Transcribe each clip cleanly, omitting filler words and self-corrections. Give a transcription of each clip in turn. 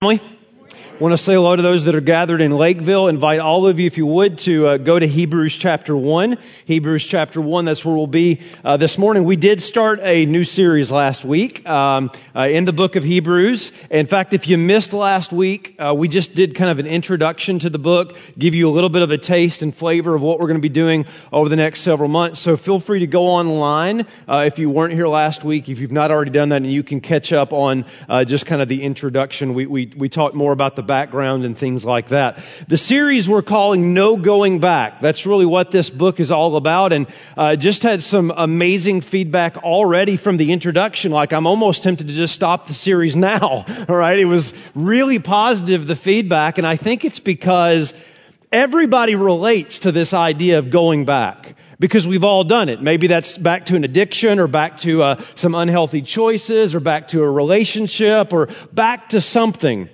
Family, I want to say hello to those that are gathered in Lakeville. Invite all of you, if you would, to go to Hebrews chapter 1. Hebrews chapter 1, that's where we'll be this morning. We did start a new series last week in the book of Hebrews. In fact, if you missed last week, we just did kind of an introduction to the book, give you a little bit of a taste and flavor of what we're going to be doing over the next several months. So feel free to go online if you weren't here last week, if you've not already done that, and you can catch up on just kind of the introduction. We talked more about the background and things like that. The series we're calling No Going Back. That's really what this book is all about, and just had some amazing feedback already from the introduction. Like, I'm almost tempted to just stop the series now, all right? It was really positive, the feedback, and I think it's because everybody relates to this idea of going back, because we've all done it. Maybe that's back to an addiction, or back to some unhealthy choices, or back to a relationship, or back to something.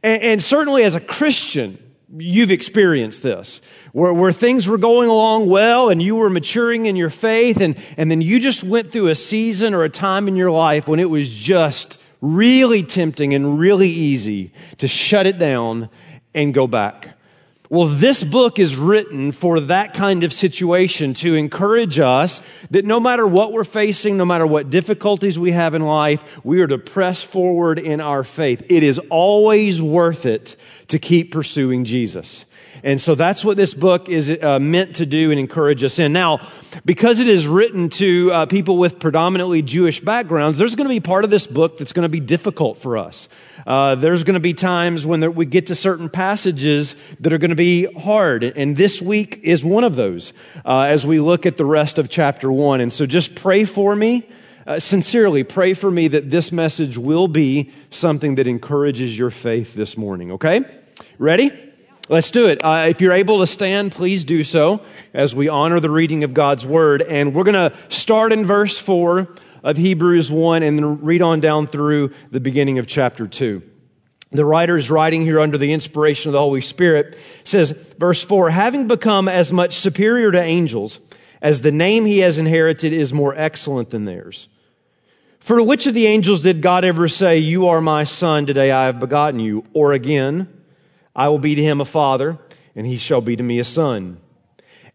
And certainly as a Christian, you've experienced this, where things were going along well and you were maturing in your faith, and then you just went through a season or a time in your life when it was just really tempting and really easy to shut it down and go back. Well, this book is written for that kind of situation, to encourage us that no matter what we're facing, no matter what difficulties we have in life, we are to press forward in our faith. It is always worth it to keep pursuing Jesus. And so that's what this book is meant to do and encourage us in. Now, because it is written to people with predominantly Jewish backgrounds, there's going to be part of this book that's going to be difficult for us. There's going to be times when we get to certain passages that are going to be hard, and this week is one of those as we look at the rest of chapter 1. And so just pray for me. Sincerely, pray for me that this message will be something that encourages your faith this morning, okay? Ready? Let's do it. If you're able to stand, please do so as we honor the reading of God's Word. And we're going to start in verse 4 of Hebrews 1 and then read on down through the beginning of chapter 2. The writer is writing here under the inspiration of the Holy Spirit. Says, verse 4, having become as much superior to angels as the name he has inherited is more excellent than theirs. For which of the angels did God ever say, you are my son, today I have begotten you? Or again, I will be to him a father, and he shall be to me a son.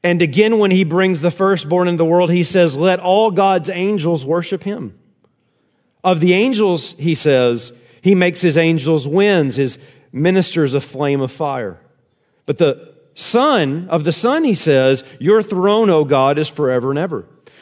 And again, when he brings the firstborn into the world, he says, let all God's angels worship him. Of the angels, he says, he makes his angels winds, his ministers a flame of fire. But of the Son, he says, your throne, O God, is forever and ever.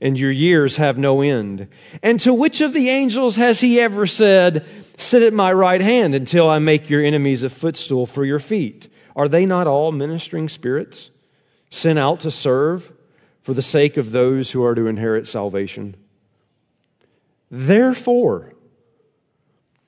and your years have no end. And to which of the angels has he ever said, sit at my right hand until I make your enemies a footstool for your feet? Are they not all ministering spirits sent out to serve for the sake of those who are to inherit salvation? Therefore,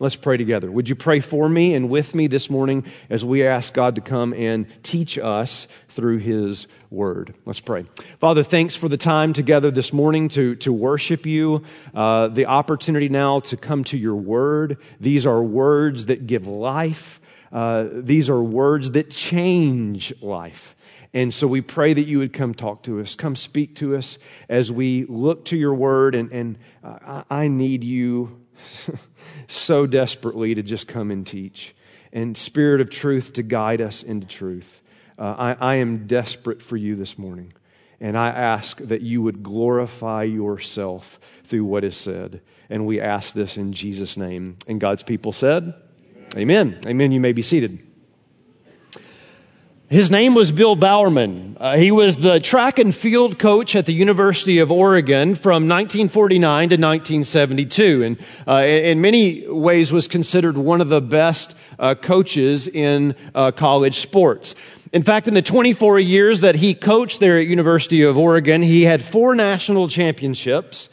Let's pray together. Would you pray for me and with me this morning as we ask God to come and teach us through His Word? Let's pray. Father, thanks for the time together this morning to worship You, the opportunity now to come to Your Word. These are words that give life. These are words that change life. And so we pray that You would come talk to us, come speak to us as we look to Your Word, and I need You so desperately to just come and teach, and Spirit of truth to guide us into truth. I am desperate for You this morning, and I ask that You would glorify Yourself through what is said, and we ask this in Jesus' name. And God's people said, amen. Amen. You may be seated. His name was Bill Bowerman. He was the track and field coach at the University of Oregon from 1949 to 1972, and in many ways was considered one of the best coaches in college sports. In fact, in the 24 years that he coached there at University of Oregon, he had 4 national championships,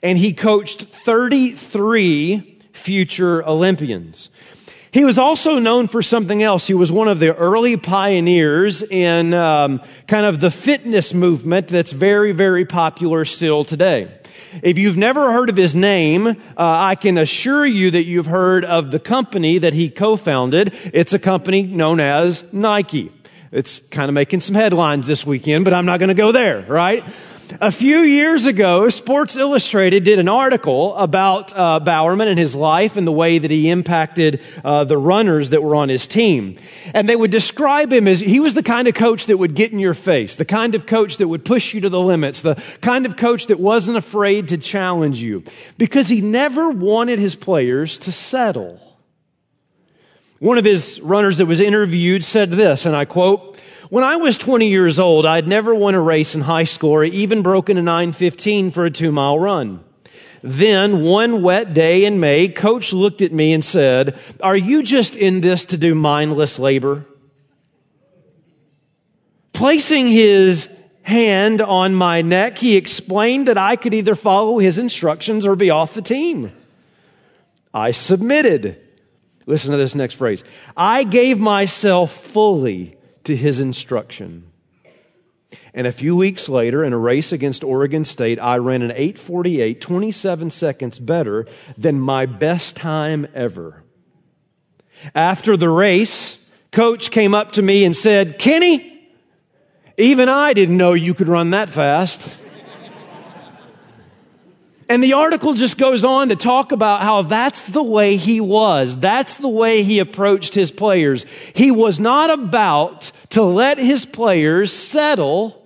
and he coached 33 future Olympians. He was also known for something else. He was one of the early pioneers in kind of the fitness movement that's very, very popular still today. If you've never heard of his name, I can assure you that you've heard of the company that he co-founded. It's a company known as Nike. It's kind of making some headlines this weekend, but I'm not going to go there, right? A few years ago, Sports Illustrated did an article about Bowerman and his life and the way that he impacted the runners that were on his team. And they would describe him as he was the kind of coach that would get in your face, the kind of coach that would push you to the limits, the kind of coach that wasn't afraid to challenge you, because he never wanted his players to settle. One of his runners that was interviewed said this, and I quote, "When I was 20 years old, I'd never won a race in high school or even broken a 9:15 for a 2-mile run. Then, one wet day in May, coach looked at me and said, 'Are you just in this to do mindless labor?' Placing his hand on my neck, he explained that I could either follow his instructions or be off the team. I submitted." Listen to this next phrase. "I gave myself fully to his instruction. And a few weeks later, in a race against Oregon State, I ran an 8:48, 27 seconds better than my best time ever. After the race, coach came up to me and said, 'Kenny, even I didn't know you could run that fast.'" And the article just goes on to talk about how that's the way he was. That's the way he approached his players. He was not about to let his players settle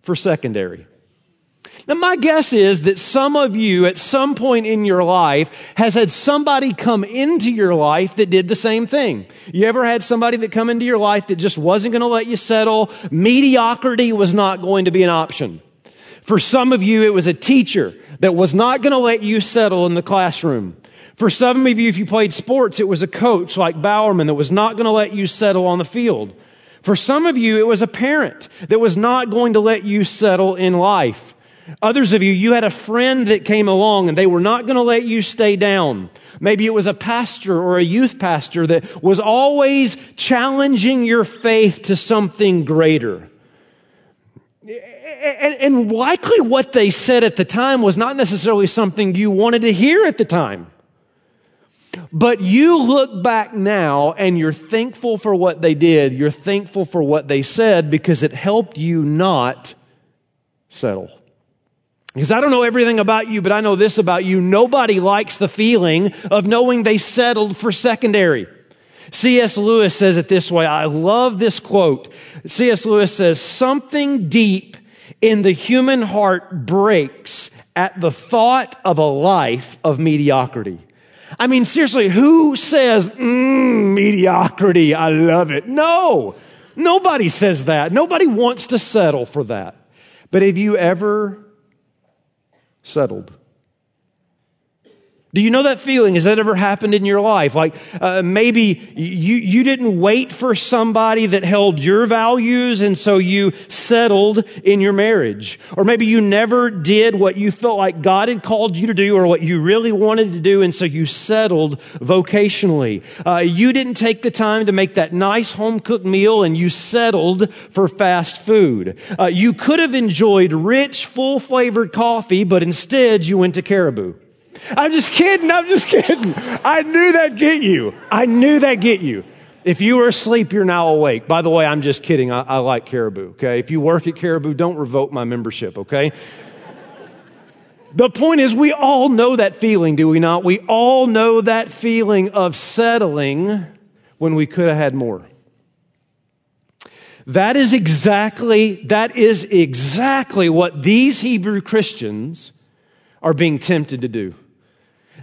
for secondary. Now, my guess is that some of you at some point in your life has had somebody come into your life that did the same thing. You ever had somebody that come into your life that just wasn't going to let you settle? Mediocrity was not going to be an option. For some of you, it was a teacher that was not going to let you settle in the classroom. For some of you, if you played sports, it was a coach like Bowerman that was not going to let you settle on the field. For some of you, it was a parent that was not going to let you settle in life. Others of you, you had a friend that came along and they were not going to let you stay down. Maybe it was a pastor or a youth pastor that was always challenging your faith to something greater. And likely what they said at the time was not necessarily something you wanted to hear at the time. But you look back now and you're thankful for what they did. You're thankful for what they said because it helped you not settle. Because I don't know everything about you, but I know this about you. Nobody likes the feeling of knowing they settled for secondary. C.S. Lewis says it this way. I love this quote. C.S. Lewis says, "Something deep in the human heart breaks at the thought of a life of mediocrity." I mean, seriously, who says, mediocrity, I love it? No, nobody says that. Nobody wants to settle for that. But have you ever settled? Do you know that feeling? Has that ever happened in your life? Like maybe you didn't wait for somebody that held your values, and so you settled in your marriage. Or maybe you never did what you felt like God had called you to do or what you really wanted to do, and so you settled vocationally. You didn't take the time to make that nice home-cooked meal, and you settled for fast food. You could have enjoyed rich, full-flavored coffee, but instead you went to Caribou. I'm just kidding. I knew that get you. If you were asleep, you're now awake. By the way, I'm just kidding. I like Caribou, okay? If you work at Caribou, don't revoke my membership, okay? The point is we all know that feeling, do we not? We all know that feeling of settling when we could have had more. That is exactly what these Hebrew Christians are being tempted to do.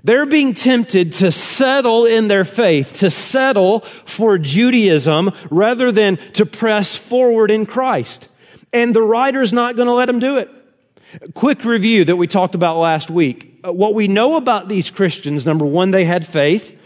They're being tempted to settle in their faith, to settle for Judaism rather than to press forward in Christ. And the writer's not going to let them do it. Quick review that we talked about last week. What we know about these Christians, number one, they had faith.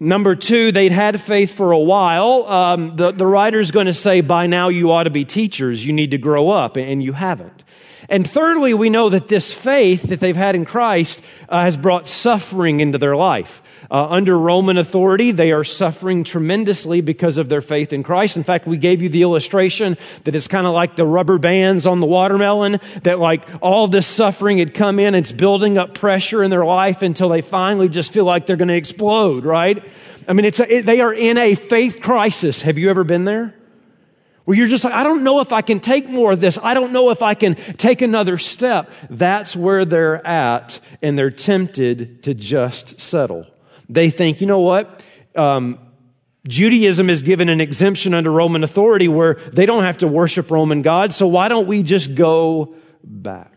Number two, they'd had faith for a while. The writer's going to say, by now you ought to be teachers. You need to grow up, and you haven't. And thirdly, we know that this faith that they've had in Christ has brought suffering into their life. Under Roman authority, they are suffering tremendously because of their faith in Christ. In fact, we gave you the illustration that it's kind of like the rubber bands on the watermelon, that like all this suffering had come in, it's building up pressure in their life until they finally just feel like they're going to explode, right? I mean, they are in a faith crisis. Have you ever been there? Where you're just like, I don't know if I can take more of this. I don't know if I can take another step. That's where they're at, and they're tempted to just settle. They think, you know what? Judaism is given an exemption under Roman authority where they don't have to worship Roman gods, so why don't we just go back?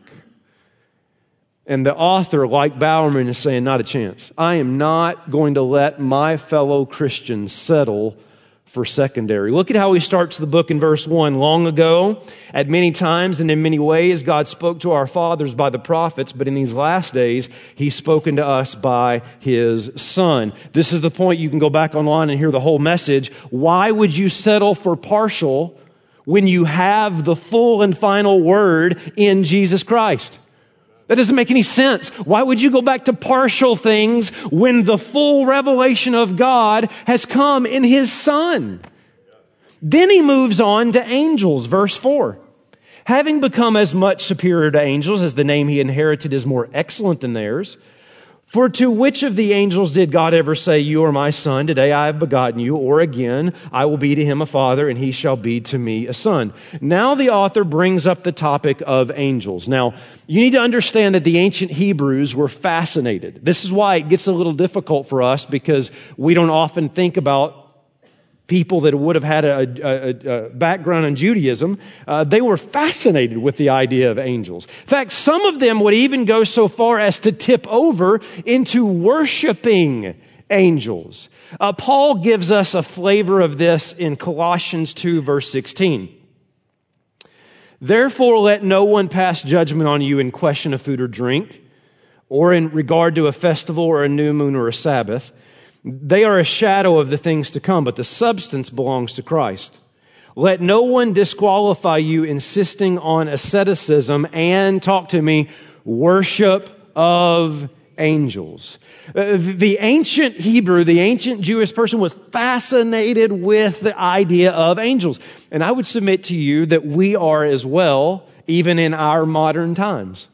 And the author, like Bowerman, is saying, not a chance. I am not going to let my fellow Christians settle for secondary. Look at how he starts the book in verse 1. Long ago, at many times and in many ways, God spoke to our fathers by the prophets, but in these last days, he's spoken to us by his Son. This is the point. You can go back online and hear the whole message. Why would you settle for partial when you have the full and final word in Jesus Christ? That doesn't make any sense. Why would you go back to partial things when the full revelation of God has come in his Son? Then he moves on to angels, verse 4. Having become as much superior to angels as the name he inherited is more excellent than theirs, for to which of the angels did God ever say, you are my son, today I have begotten you, or again, I will be to him a father, and he shall be to me a son. Now the author brings up the topic of angels. Now, you need to understand that the ancient Hebrews were fascinated. This is why it gets a little difficult for us, because we don't often think about people that would have had a background in Judaism. They were fascinated with the idea of angels. In fact, some of them would even go so far as to tip over into worshiping angels. Paul gives us a flavor of this in Colossians 2, verse 16. Therefore, let no one pass judgment on you in question of food or drink, or in regard to a festival or a new moon or a Sabbath. They are a shadow of the things to come, but the substance belongs to Christ. Let no one disqualify you insisting on asceticism and, talk to me, worship of angels. The ancient Hebrew, the ancient Jewish person was fascinated with the idea of angels. And I would submit to you that we are as well, even in our modern times.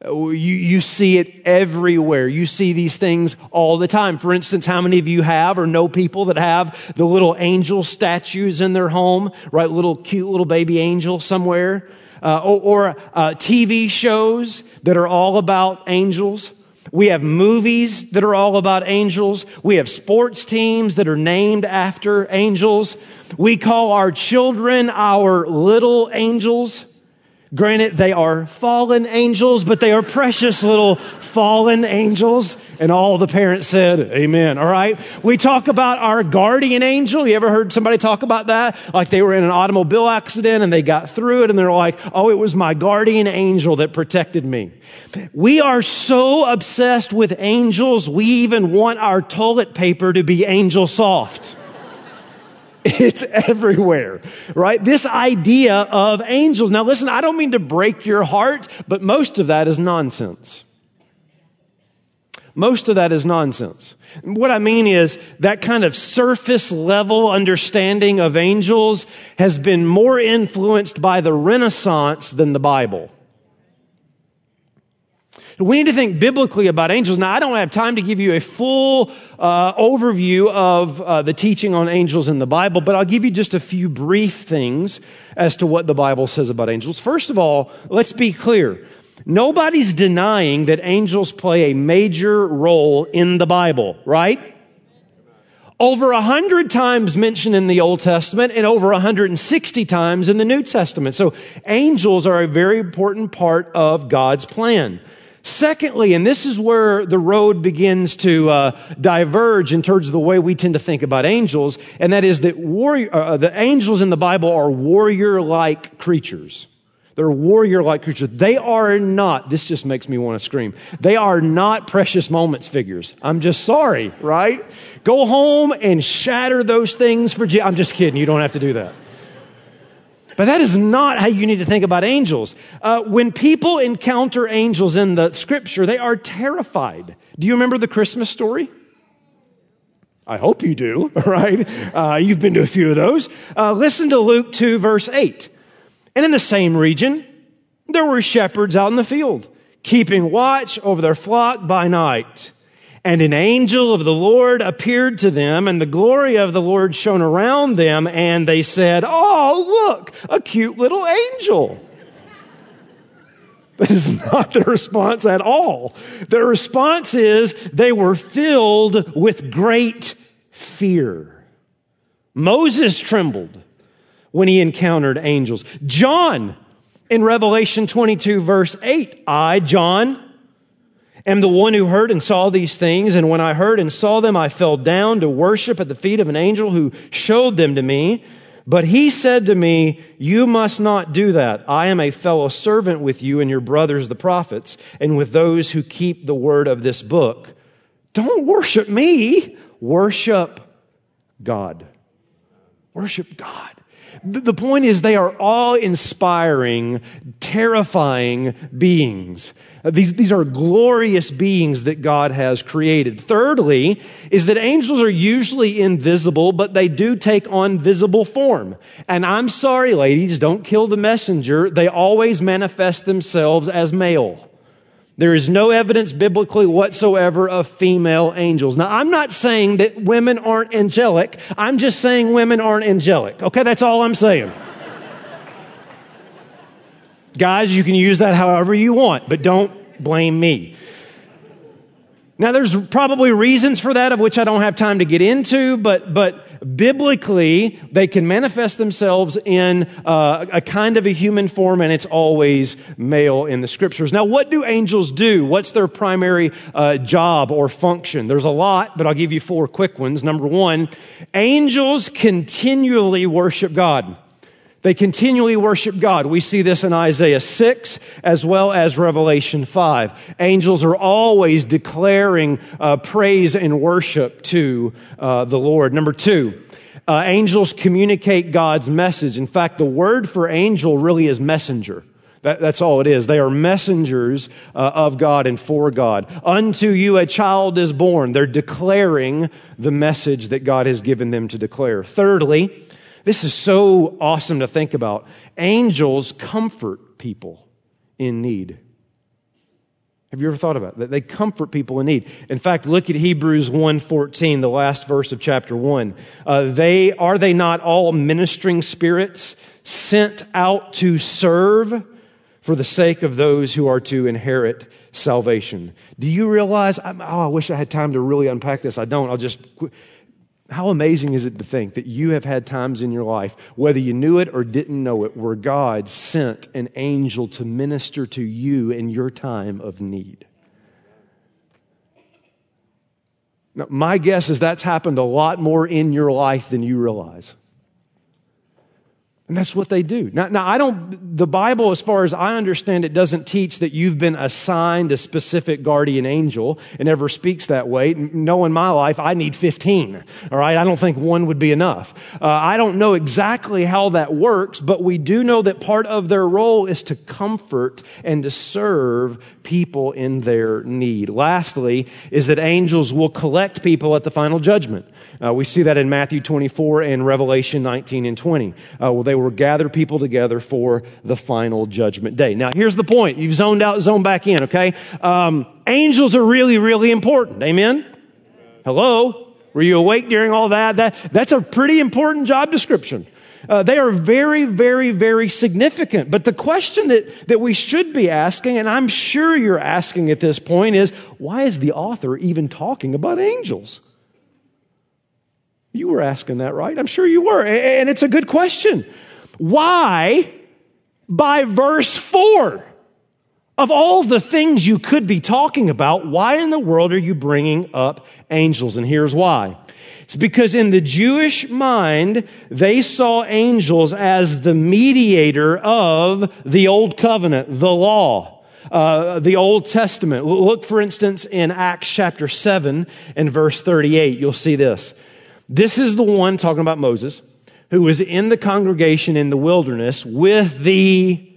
You see it everywhere. You see these things all the time. For instance, how many of you have or know people that have the little angel statues in their home, right? Little cute little baby angel somewhere. Or TV shows that are all about angels. We have movies that are all about angels. We have sports teams that are named after angels. We call our children our little angels. Granted, they are fallen angels, but they are precious little fallen angels. And all the parents said, amen, all right? We talk about our guardian angel. You ever heard somebody talk about that? Like they were in an automobile accident and they got through it and they're like, oh, it was my guardian angel that protected me. We are so obsessed with angels, we even want our toilet paper to be angel soft. It's everywhere, right? This idea of angels. Now, listen, I don't mean to break your heart, but most of that is nonsense. Most of that is nonsense. What I mean is that kind of surface level understanding of angels has been more influenced by the Renaissance than the Bible. We need to think biblically about angels. Now, I don't have time to give you a full overview of the teaching on angels in the Bible, but I'll give you just a few brief things as to what the Bible says about angels. First of all, let's be clear. Nobody's denying that angels play a major role in the Bible, right? Over 100 times mentioned in the Old Testament and over 160 times in the New Testament. So angels are a very important part of God's plan. Secondly, and this is where the road begins to diverge in terms of the way we tend to think about angels, and that is that the angels in the Bible are warrior-like creatures. They're warrior-like creatures. They are not, this just makes me want to scream, they are not precious moments figures. I'm just sorry, right? Go home and shatter those things for Jesus. I'm just kidding. You don't have to do that. But that is not how you need to think about angels. When people encounter angels in the scripture, they are terrified. Do you remember the Christmas story? I hope you do, right? You've been to a few of those. Listen to Luke 2, verse 8. And in the same region, there were shepherds out in the field, keeping watch over their flock by night. And an angel of the Lord appeared to them, and the glory of the Lord shone around them, and they said, "Oh, look, a cute little angel." That is not their response at all. Their response is they were filled with great fear. Moses trembled when he encountered angels. John, in Revelation 22, verse 8, "I, John, am the one who heard and saw these things, and when I heard and saw them, I fell down to worship at the feet of an angel who showed them to me. But he said to me, 'You must not do that. I am a fellow servant with you and your brothers, the prophets, and with those who keep the word of this book. Don't worship me. Worship God.'" Worship God. The point is they are awe-inspiring, terrifying beings. These are glorious beings that God has created. Thirdly, is that angels are usually invisible, but they do take on visible form. And I'm sorry, ladies, don't kill the messenger. They always manifest themselves as male. There is no evidence biblically whatsoever of female angels. Now, I'm not saying that women aren't angelic. I'm just saying women aren't angelic. Okay, that's all I'm saying. Guys, you can use that however you want, but don't blame me. Now, there's probably reasons for that, of which I don't have time to get into, but biblically, they can manifest themselves in a kind of a human form, and it's always male in the scriptures. Now, what do angels do? What's their primary job or function? There's a lot, but I'll give you four quick ones. Number one, angels continually worship God. They continually worship God. We see this in Isaiah 6 as well as Revelation 5. Angels are always declaring praise and worship to the Lord. Number two, angels communicate God's message. In fact, the word for angel really is messenger. That's all it is. They are messengers of God and for God. "Unto you a child is born." They're declaring the message that God has given them to declare. Thirdly, this is so awesome to think about. Angels comfort people in need. Have you ever thought about that? They comfort people in need. In fact, look at Hebrews 1:14, the last verse of chapter 1. Are they not all ministering spirits sent out to serve for the sake of those who are to inherit salvation? Do you realize, I wish I had time to really unpack this. I don't. I'll just... How amazing is it to think that you have had times in your life, whether you knew it or didn't know it, where God sent an angel to minister to you in your time of need? Now, my guess is that's happened a lot more in your life than you realize. And that's what they do. Now, the Bible, as far as I understand it, doesn't teach that you've been assigned a specific guardian angel and ever speaks that way. No, in my life, I need 15, all right? I don't think one would be enough. I don't know exactly how that works, but we do know that part of their role is to comfort and to serve people in their need. Lastly, is that angels will collect people at the final judgment. We see that in Matthew 24 and Revelation 19 and 20. They will gather people together for the final judgment day. Now, here's the point. You've zoned out, zoned back in, okay? Angels are really, really important. Amen? Hello? Were you awake during all that? That's a pretty important job description. They are very, very, very significant. But the question that we should be asking, and I'm sure you're asking at this point, is why is the author even talking about angels? You were asking that, right? I'm sure you were. And it's a good question. Why, by verse 4, Of all the things you could be talking about, why in the world are you bringing up angels? And here's why. It's because in the Jewish mind, they saw angels as the mediator of the Old Covenant, the law, the Old Testament. Look, for instance, in Acts chapter 7 and verse 38, you'll see this. This is the one talking about Moses, who was in the congregation in the wilderness with the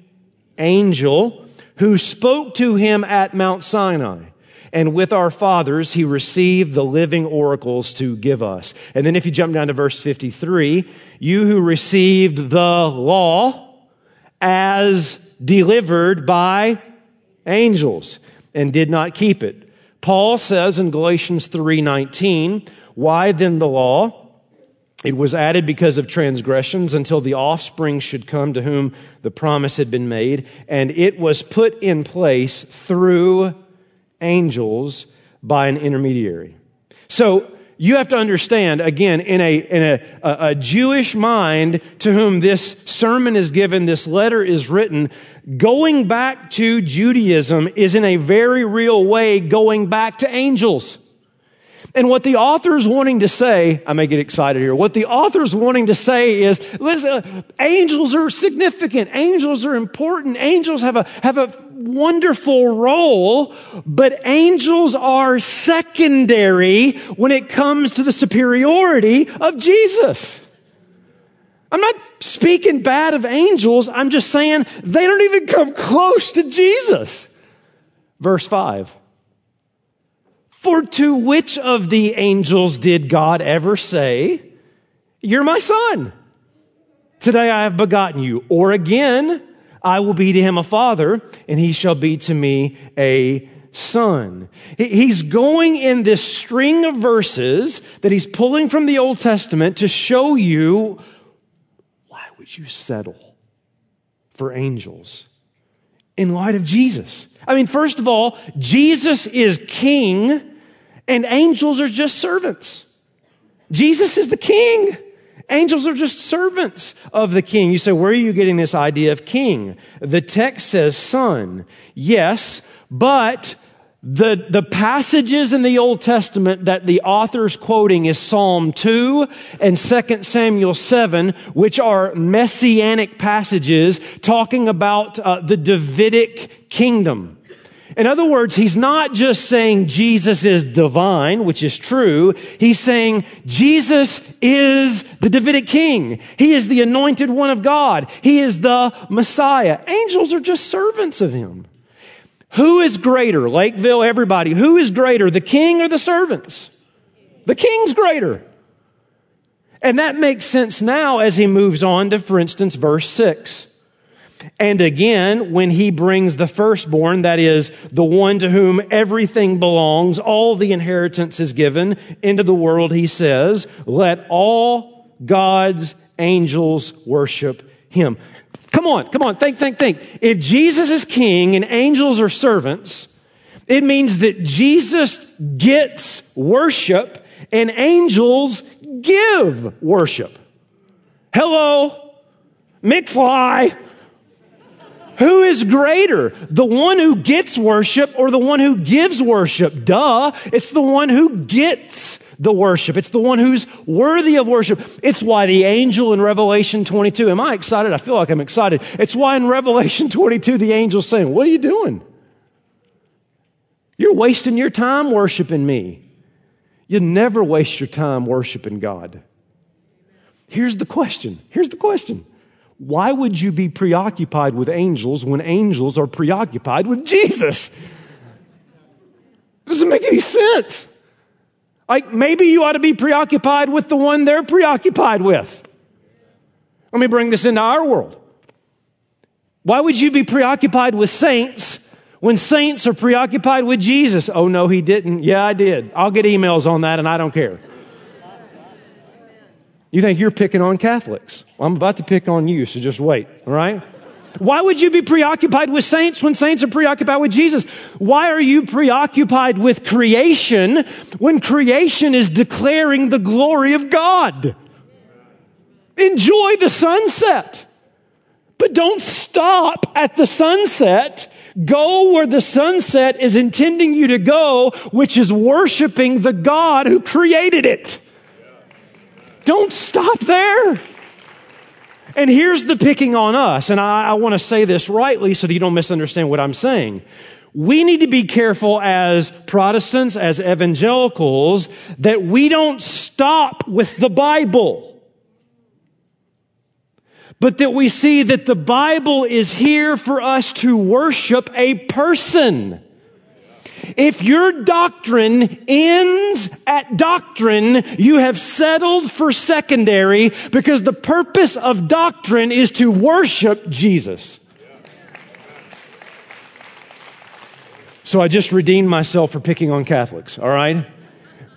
angel who spoke to him at Mount Sinai. And with our fathers, he received the living oracles to give us. And then if you jump down to verse 53, you who received the law as delivered by angels and did not keep it. Paul says in Galatians 3:19, why then the law? It was added because of transgressions until the offspring should come to whom the promise had been made. And it was put in place through angels by an intermediary. So you have to understand, again, in a Jewish mind to whom this sermon is given, this letter is written, going back to Judaism is in a very real way going back to angels. And what the author's wanting to say, I may get excited here. What the author's wanting to say is, listen, angels are significant. Angels are important. Angels have a wonderful role, but angels are secondary when it comes to the superiority of Jesus. I'm not speaking bad of angels. I'm just saying they don't even come close to Jesus. Verse 5. For to which of the angels did God ever say, you're my son, today I have begotten you? Or again, I will be to him a father, and he shall be to me a son. He's going in this string of verses that he's pulling from the Old Testament to show you, why would you settle for angels in light of Jesus? I mean, first of all, Jesus is king and angels are just servants. Jesus is the king. Angels are just servants of the king. You say, where are you getting this idea of king? The text says son. Yes, but the passages in the Old Testament that the author's quoting is Psalm 2 and 2 Samuel 7, which are messianic passages talking about the Davidic kingdom. In other words, he's not just saying Jesus is divine, which is true. He's saying Jesus is the Davidic king. He is the anointed one of God. He is the Messiah. Angels are just servants of him. Who is greater? Lakeville, everybody. Who is greater, the king or the servants? The king's greater. And that makes sense now as he moves on to, for instance, verse 6. And again, when he brings the firstborn, that is, the one to whom everything belongs, all the inheritance is given, into the world, he says, let all God's angels worship him. Come on, think. If Jesus is king and angels are servants, it means that Jesus gets worship and angels give worship. Hello, McFly. Who is greater, the one who gets worship or the one who gives worship? Duh, it's the one who gets the worship. It's the one who's worthy of worship. It's why the angel in Revelation 22, am I excited? I feel like I'm excited. It's why in Revelation 22, the angel's saying, what are you doing? You're wasting your time worshiping me. You never waste your time worshiping God. Here's the question. Why would you be preoccupied with angels when angels are preoccupied with Jesus? It doesn't make any sense. Like, maybe you ought to be preoccupied with the one they're preoccupied with. Let me bring this into our world. Why would you be preoccupied with saints when saints are preoccupied with Jesus? Oh, no, he didn't. Yeah, I did. I'll get emails on that, and I don't care. You think you're picking on Catholics? Well, I'm about to pick on you, so just wait, all right? Why would you be preoccupied with saints when saints are preoccupied with Jesus? Why are you preoccupied with creation when creation is declaring the glory of God? Enjoy the sunset, but don't stop at the sunset Go where the sunset is intending you to go, which is worshiping the God who created it. Don't stop there. And here's the picking on us. And I want to say this rightly so that you don't misunderstand what I'm saying. We need to be careful as Protestants, as evangelicals, that we don't stop with the Bible, but that we see that the Bible is here for us to worship a person. If your doctrine ends at doctrine, you have settled for secondary, because the purpose of doctrine is to worship Jesus. So I just redeemed myself for picking on Catholics, all right?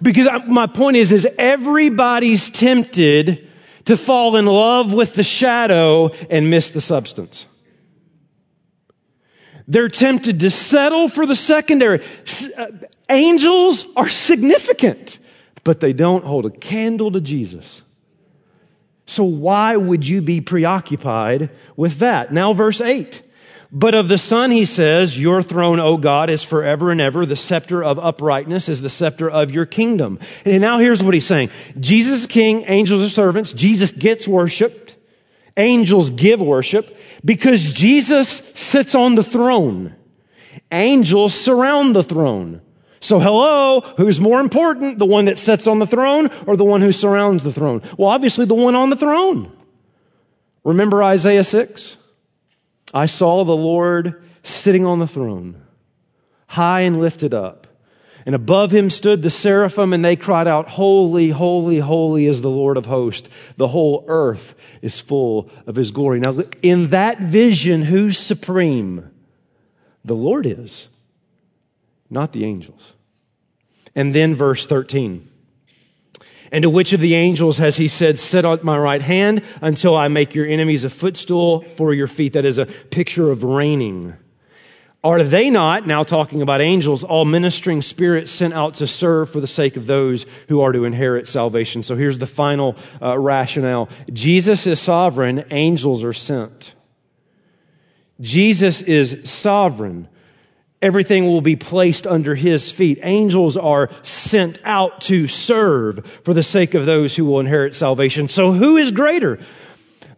Because my point is everybody's tempted to fall in love with the shadow and miss the substance. They're tempted to settle for the secondary. Angels are significant, but they don't hold a candle to Jesus. So why would you be preoccupied with that? Now, verse 8. But of the Son, he says, your throne, O God, is forever and ever. The scepter of uprightness is the scepter of your kingdom. And now here's what he's saying. Jesus is king. Angels are servants. Jesus gets worshiped. Angels give worship because Jesus sits on the throne. Angels surround the throne. So hello, who's more important? The one that sits on the throne or the one who surrounds the throne? Well, obviously the one on the throne. Remember Isaiah 6? I saw the Lord sitting on the throne, high and lifted up. And above him stood the seraphim, and they cried out, holy, holy, holy is the Lord of hosts. The whole earth is full of his glory. Now, in that vision, who's supreme? The Lord is, not the angels. And then verse 13. And to which of the angels has he said, sit at my right hand until I make your enemies a footstool for your feet? That is a picture of reigning. Are they not, now talking about angels, all ministering spirits sent out to serve for the sake of those who are to inherit salvation? So here's the final rationale. Jesus is sovereign. Angels are sent. Jesus is sovereign. Everything will be placed under his feet. Angels are sent out to serve for the sake of those who will inherit salvation. So who is greater?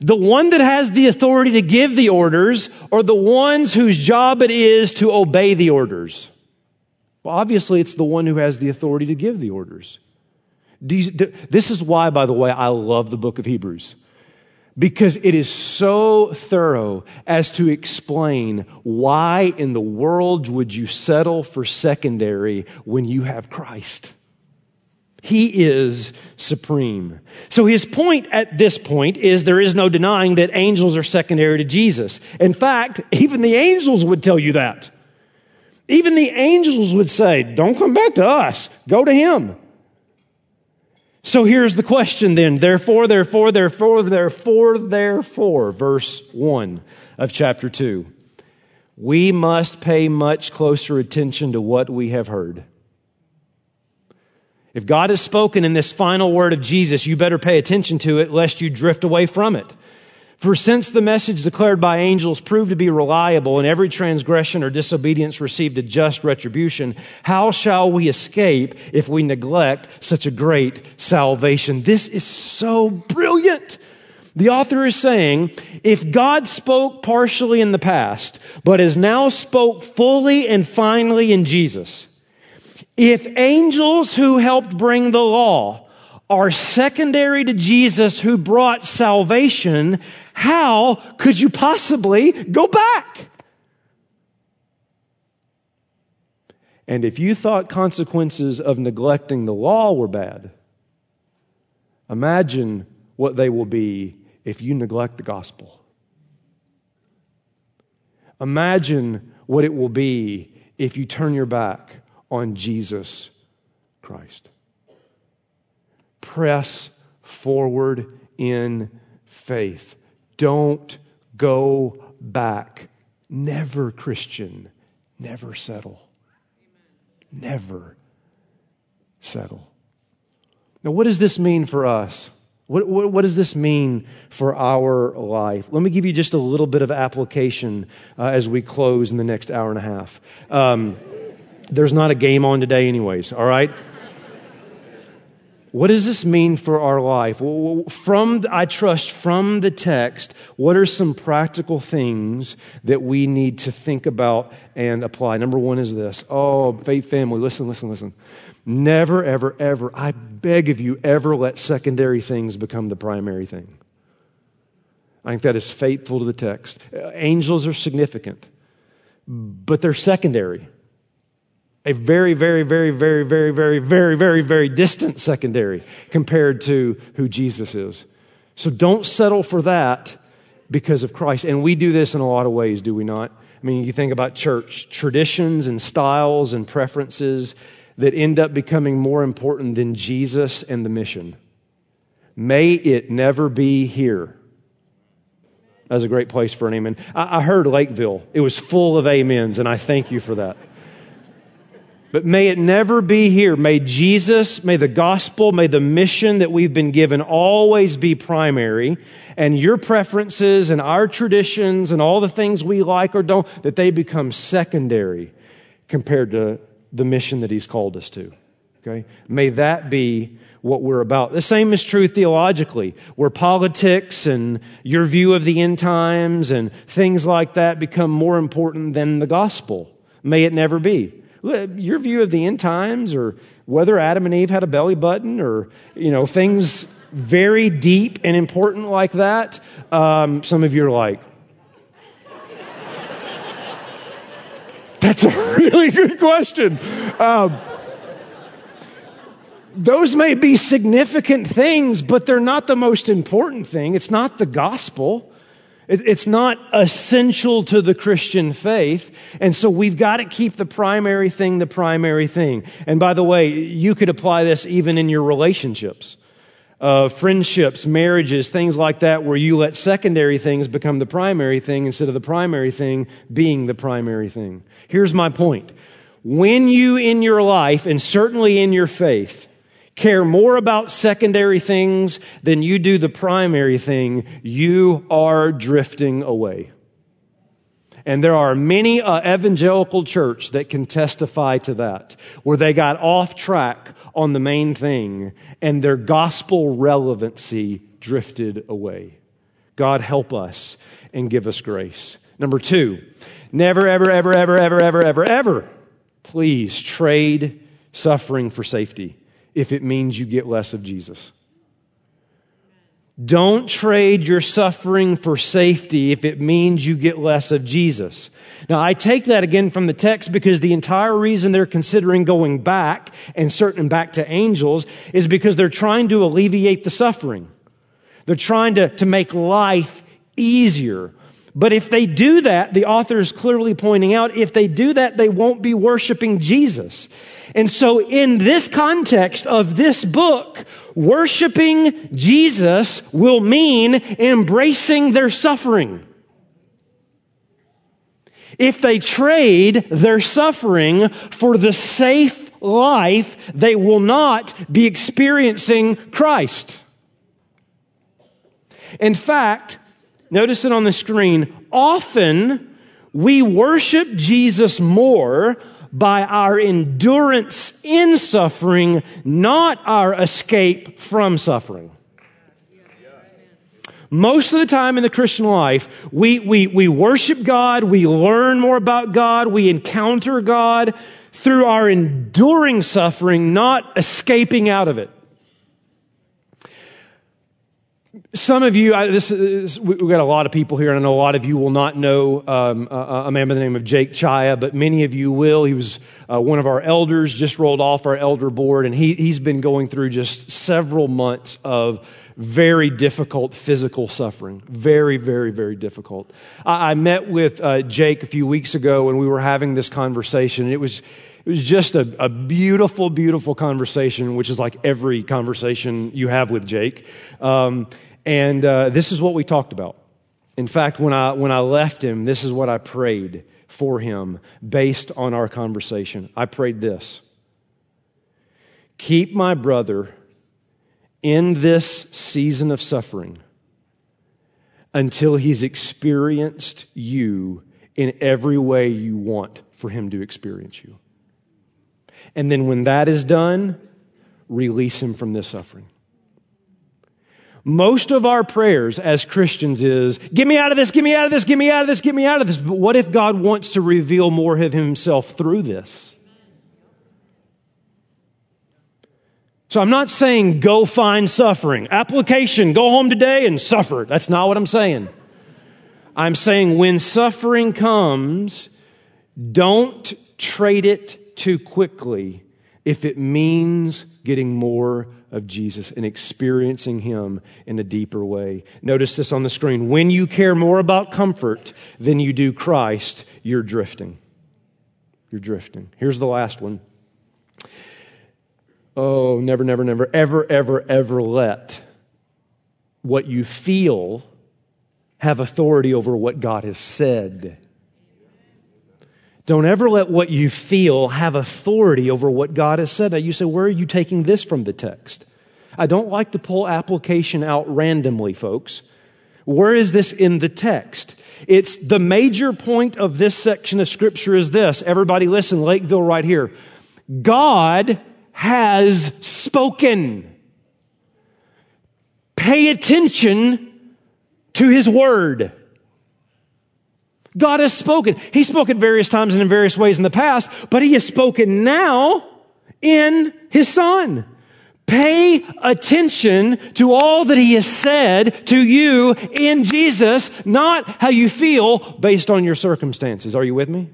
The one that has the authority to give the orders, or the ones whose job it is to obey the orders? Well, obviously, it's the one who has the authority to give the orders. This is why, by the way, I love the book of Hebrews. Because it is so thorough as to explain why in the world would you settle for secondary when you have Christ. He is supreme. So his point at this point is there is no denying that angels are secondary to Jesus. In fact, even the angels would tell you that. Even the angels would say, don't come back to us, go to him. So here's the question then. Therefore, verse 1 of chapter 2. We must pay much closer attention to what we have heard. If God has spoken in this final word of Jesus, you better pay attention to it lest you drift away from it. For since the message declared by angels proved to be reliable and every transgression or disobedience received a just retribution, how shall we escape if we neglect such a great salvation? This is so brilliant. The author is saying, if God spoke partially in the past, but has now spoke fully and finally in Jesus, if angels who helped bring the law are secondary to Jesus who brought salvation, how could you possibly go back? And if you thought consequences of neglecting the law were bad, imagine what they will be if you neglect the gospel. Imagine what it will be if you turn your back on Jesus Christ. Press forward in faith. Don't go back. Never, Christian. Never settle. Never settle. Now, what does this mean for us? What does this mean for our life? Let me give you just a little bit of application as we close in the next hour and a half. There's not a game on today anyways, all right? What does this mean for our life? From the text, what are some practical things that we need to think about and apply? Number one is this. Oh, faith family, listen. Never, ever, ever, I beg of you, ever let secondary things become the primary thing. I think that is faithful to the text. Angels are significant, but they're secondary. A very, very, very, very, very, very, very, very, very distant secondary compared to who Jesus is. So don't settle for that because of Christ. And we do this in a lot of ways, do we not? I mean, you think about church traditions and styles and preferences that end up becoming more important than Jesus and the mission. May it never be here. That was a great place for an amen. I heard Lakeville. It was full of amens, and I thank you for that. But may it never be here. May Jesus, may the gospel, may the mission that we've been given always be primary, and your preferences and our traditions and all the things we like or don't, that they become secondary compared to the mission that he's called us to. Okay? May that be what we're about. The same is true theologically, where politics and your view of the end times and things like that become more important than the gospel. May it never be. Your view of the end times or whether Adam and Eve had a belly button or, things very deep and important like that. Some of you are like, that's a really good question. Those may be significant things, but they're not the most important thing. It's not the gospel. It's not essential to the Christian faith. And so we've got to keep the primary thing. And by the way, you could apply this even in your relationships, friendships, marriages, things like that, where you let secondary things become the primary thing instead of the primary thing being the primary thing. Here's my point. When you in your life, and certainly in your faith, care more about secondary things than you do the primary thing, you are drifting away. And there are many evangelical church that can testify to that, where they got off track on the main thing and their gospel relevancy drifted away. God help us and give us grace. Number two, never, ever, please trade suffering for safety, if it means you get less of Jesus. Don't trade your suffering for safety if it means you get less of Jesus. Now, I take that again from the text because the entire reason they're considering going back and certain back to angels is because they're trying to alleviate the suffering. They're trying to make life easier. But if they do that, the author is clearly pointing out, if they do that, they won't be worshiping Jesus. And so in this context of this book, worshiping Jesus will mean embracing their suffering. If they trade their suffering for the safe life, they will not be experiencing Christ. In fact, notice it on the screen. Often we worship Jesus more by our endurance in suffering, not our escape from suffering. Most of the time in the Christian life, we worship God, we learn more about God, we encounter God through our enduring suffering, not escaping out of it. Some of you, we've got a lot of people here, and I know a lot of you will not know a man by the name of Jake Chaya, but many of you will. He was one of our elders, just rolled off our elder board, and he's been going through just several months of very difficult physical suffering. Very, very, very difficult. I met with Jake a few weeks ago, and we were having this conversation, and it was just a beautiful, beautiful conversation, which is like every conversation you have with Jake. And this is what we talked about. In fact, when I left him, this is what I prayed for him based on our conversation. I prayed this: keep my brother in this season of suffering until he's experienced you in every way you want for him to experience you. And then when that is done, release him from this suffering. Most of our prayers as Christians is, get me out of this, get me out of this, get me out of this, get me out of this. But what if God wants to reveal more of himself through this? So I'm not saying go find suffering. Application, go home today and suffer. That's not what I'm saying. I'm saying when suffering comes, don't trade it too quickly if it means getting more of Jesus and experiencing him in a deeper way. Notice this on the screen. When you care more about comfort than you do Christ, you're drifting. You're drifting. Here's the last one. Oh, never, never, never, ever, ever, ever let what you feel have authority over what God has said. Don't ever let what you feel have authority over what God has said. Now you say, where are you taking this from the text? I don't like to pull application out randomly, folks. Where is this in the text? It's the major point of this section of Scripture is this. Everybody listen, Lakeville right here. God has spoken. Pay attention to his word. God has spoken. He's spoken various times and in various ways in the past, but he has spoken now in his Son. Pay attention to all that he has said to you in Jesus, not how you feel based on your circumstances. Are you with me?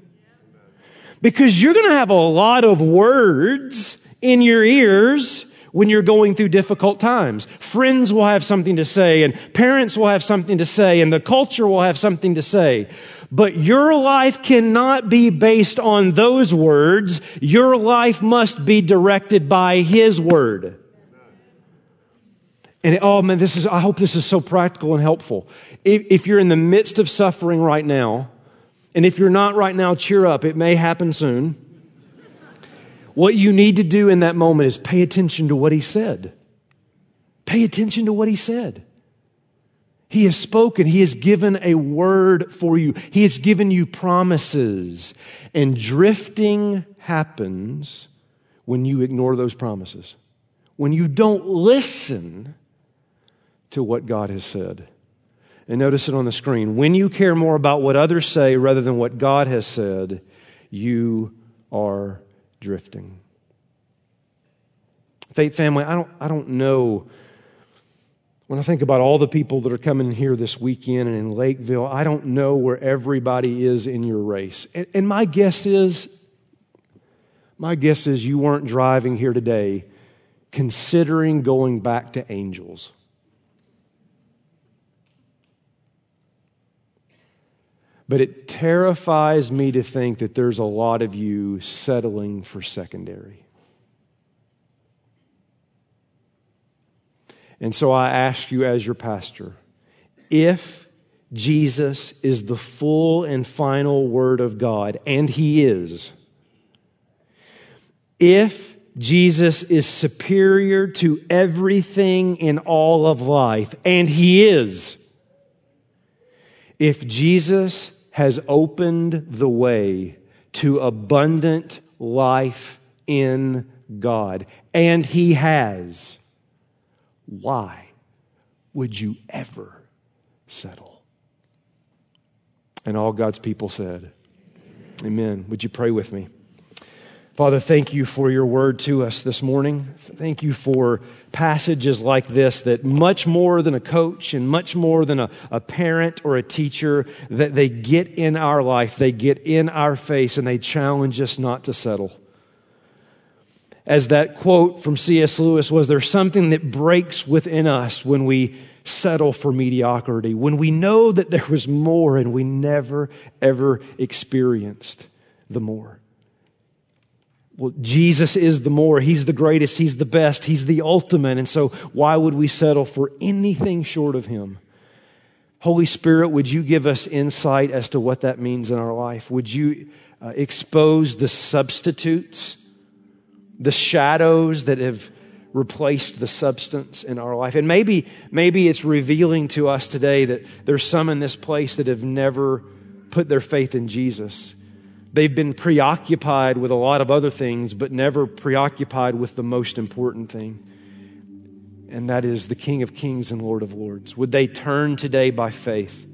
Because you're going to have a lot of words in your ears when you're going through difficult times. Friends will have something to say, and parents will have something to say, and the culture will have something to say. But your life cannot be based on those words. Your life must be directed by his word. And oh man, I hope this is so practical and helpful. If you're in the midst of suffering right now, and if you're not right now, cheer up. It may happen soon. What you need to do in that moment is pay attention to what he said. Pay attention to what he said. He has spoken. He has given a word for you. He has given you promises. And drifting happens when you ignore those promises, when you don't listen to what God has said. And notice it on the screen. When you care more about what others say rather than what God has said, you are drifting. Faith family, I don't know. When I think about all the people that are coming here this weekend and in Lakeville, I don't know where everybody is in your race. And my guess is you weren't driving here today considering going back to Angels. But it terrifies me to think that there's a lot of you settling for secondary. And so I ask you as your pastor, if Jesus is the full and final word of God, and he is, if Jesus is superior to everything in all of life, and he is, if Jesus has opened the way to abundant life in God, and he has, why would you ever settle? And all God's people said, amen. Amen. Would you pray with me? Father, thank you for your word to us this morning. Thank you for passages like this that much more than a coach and much more than a parent or a teacher, that they get in our life, they get in our face, and they challenge us not to settle. As that quote from C.S. Lewis was, there's something that breaks within us when we settle for mediocrity, when we know that there was more and we never, ever experienced the more. Well, Jesus is the more. He's the greatest. He's the best. He's the ultimate. And so why would we settle for anything short of him? Holy Spirit, would you give us insight as to what that means in our life? Would you expose the substitutes, the shadows that have replaced the substance in our life. And maybe it's revealing to us today that there's some in this place that have never put their faith in Jesus. They've been preoccupied with a lot of other things, but never preoccupied with the most important thing. And that is the King of Kings and Lord of Lords. Would they turn today by faith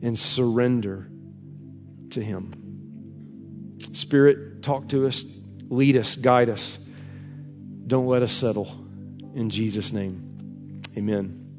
and surrender to Him? Spirit, talk to us, lead us, guide us. Don't let us settle. In Jesus' name, amen.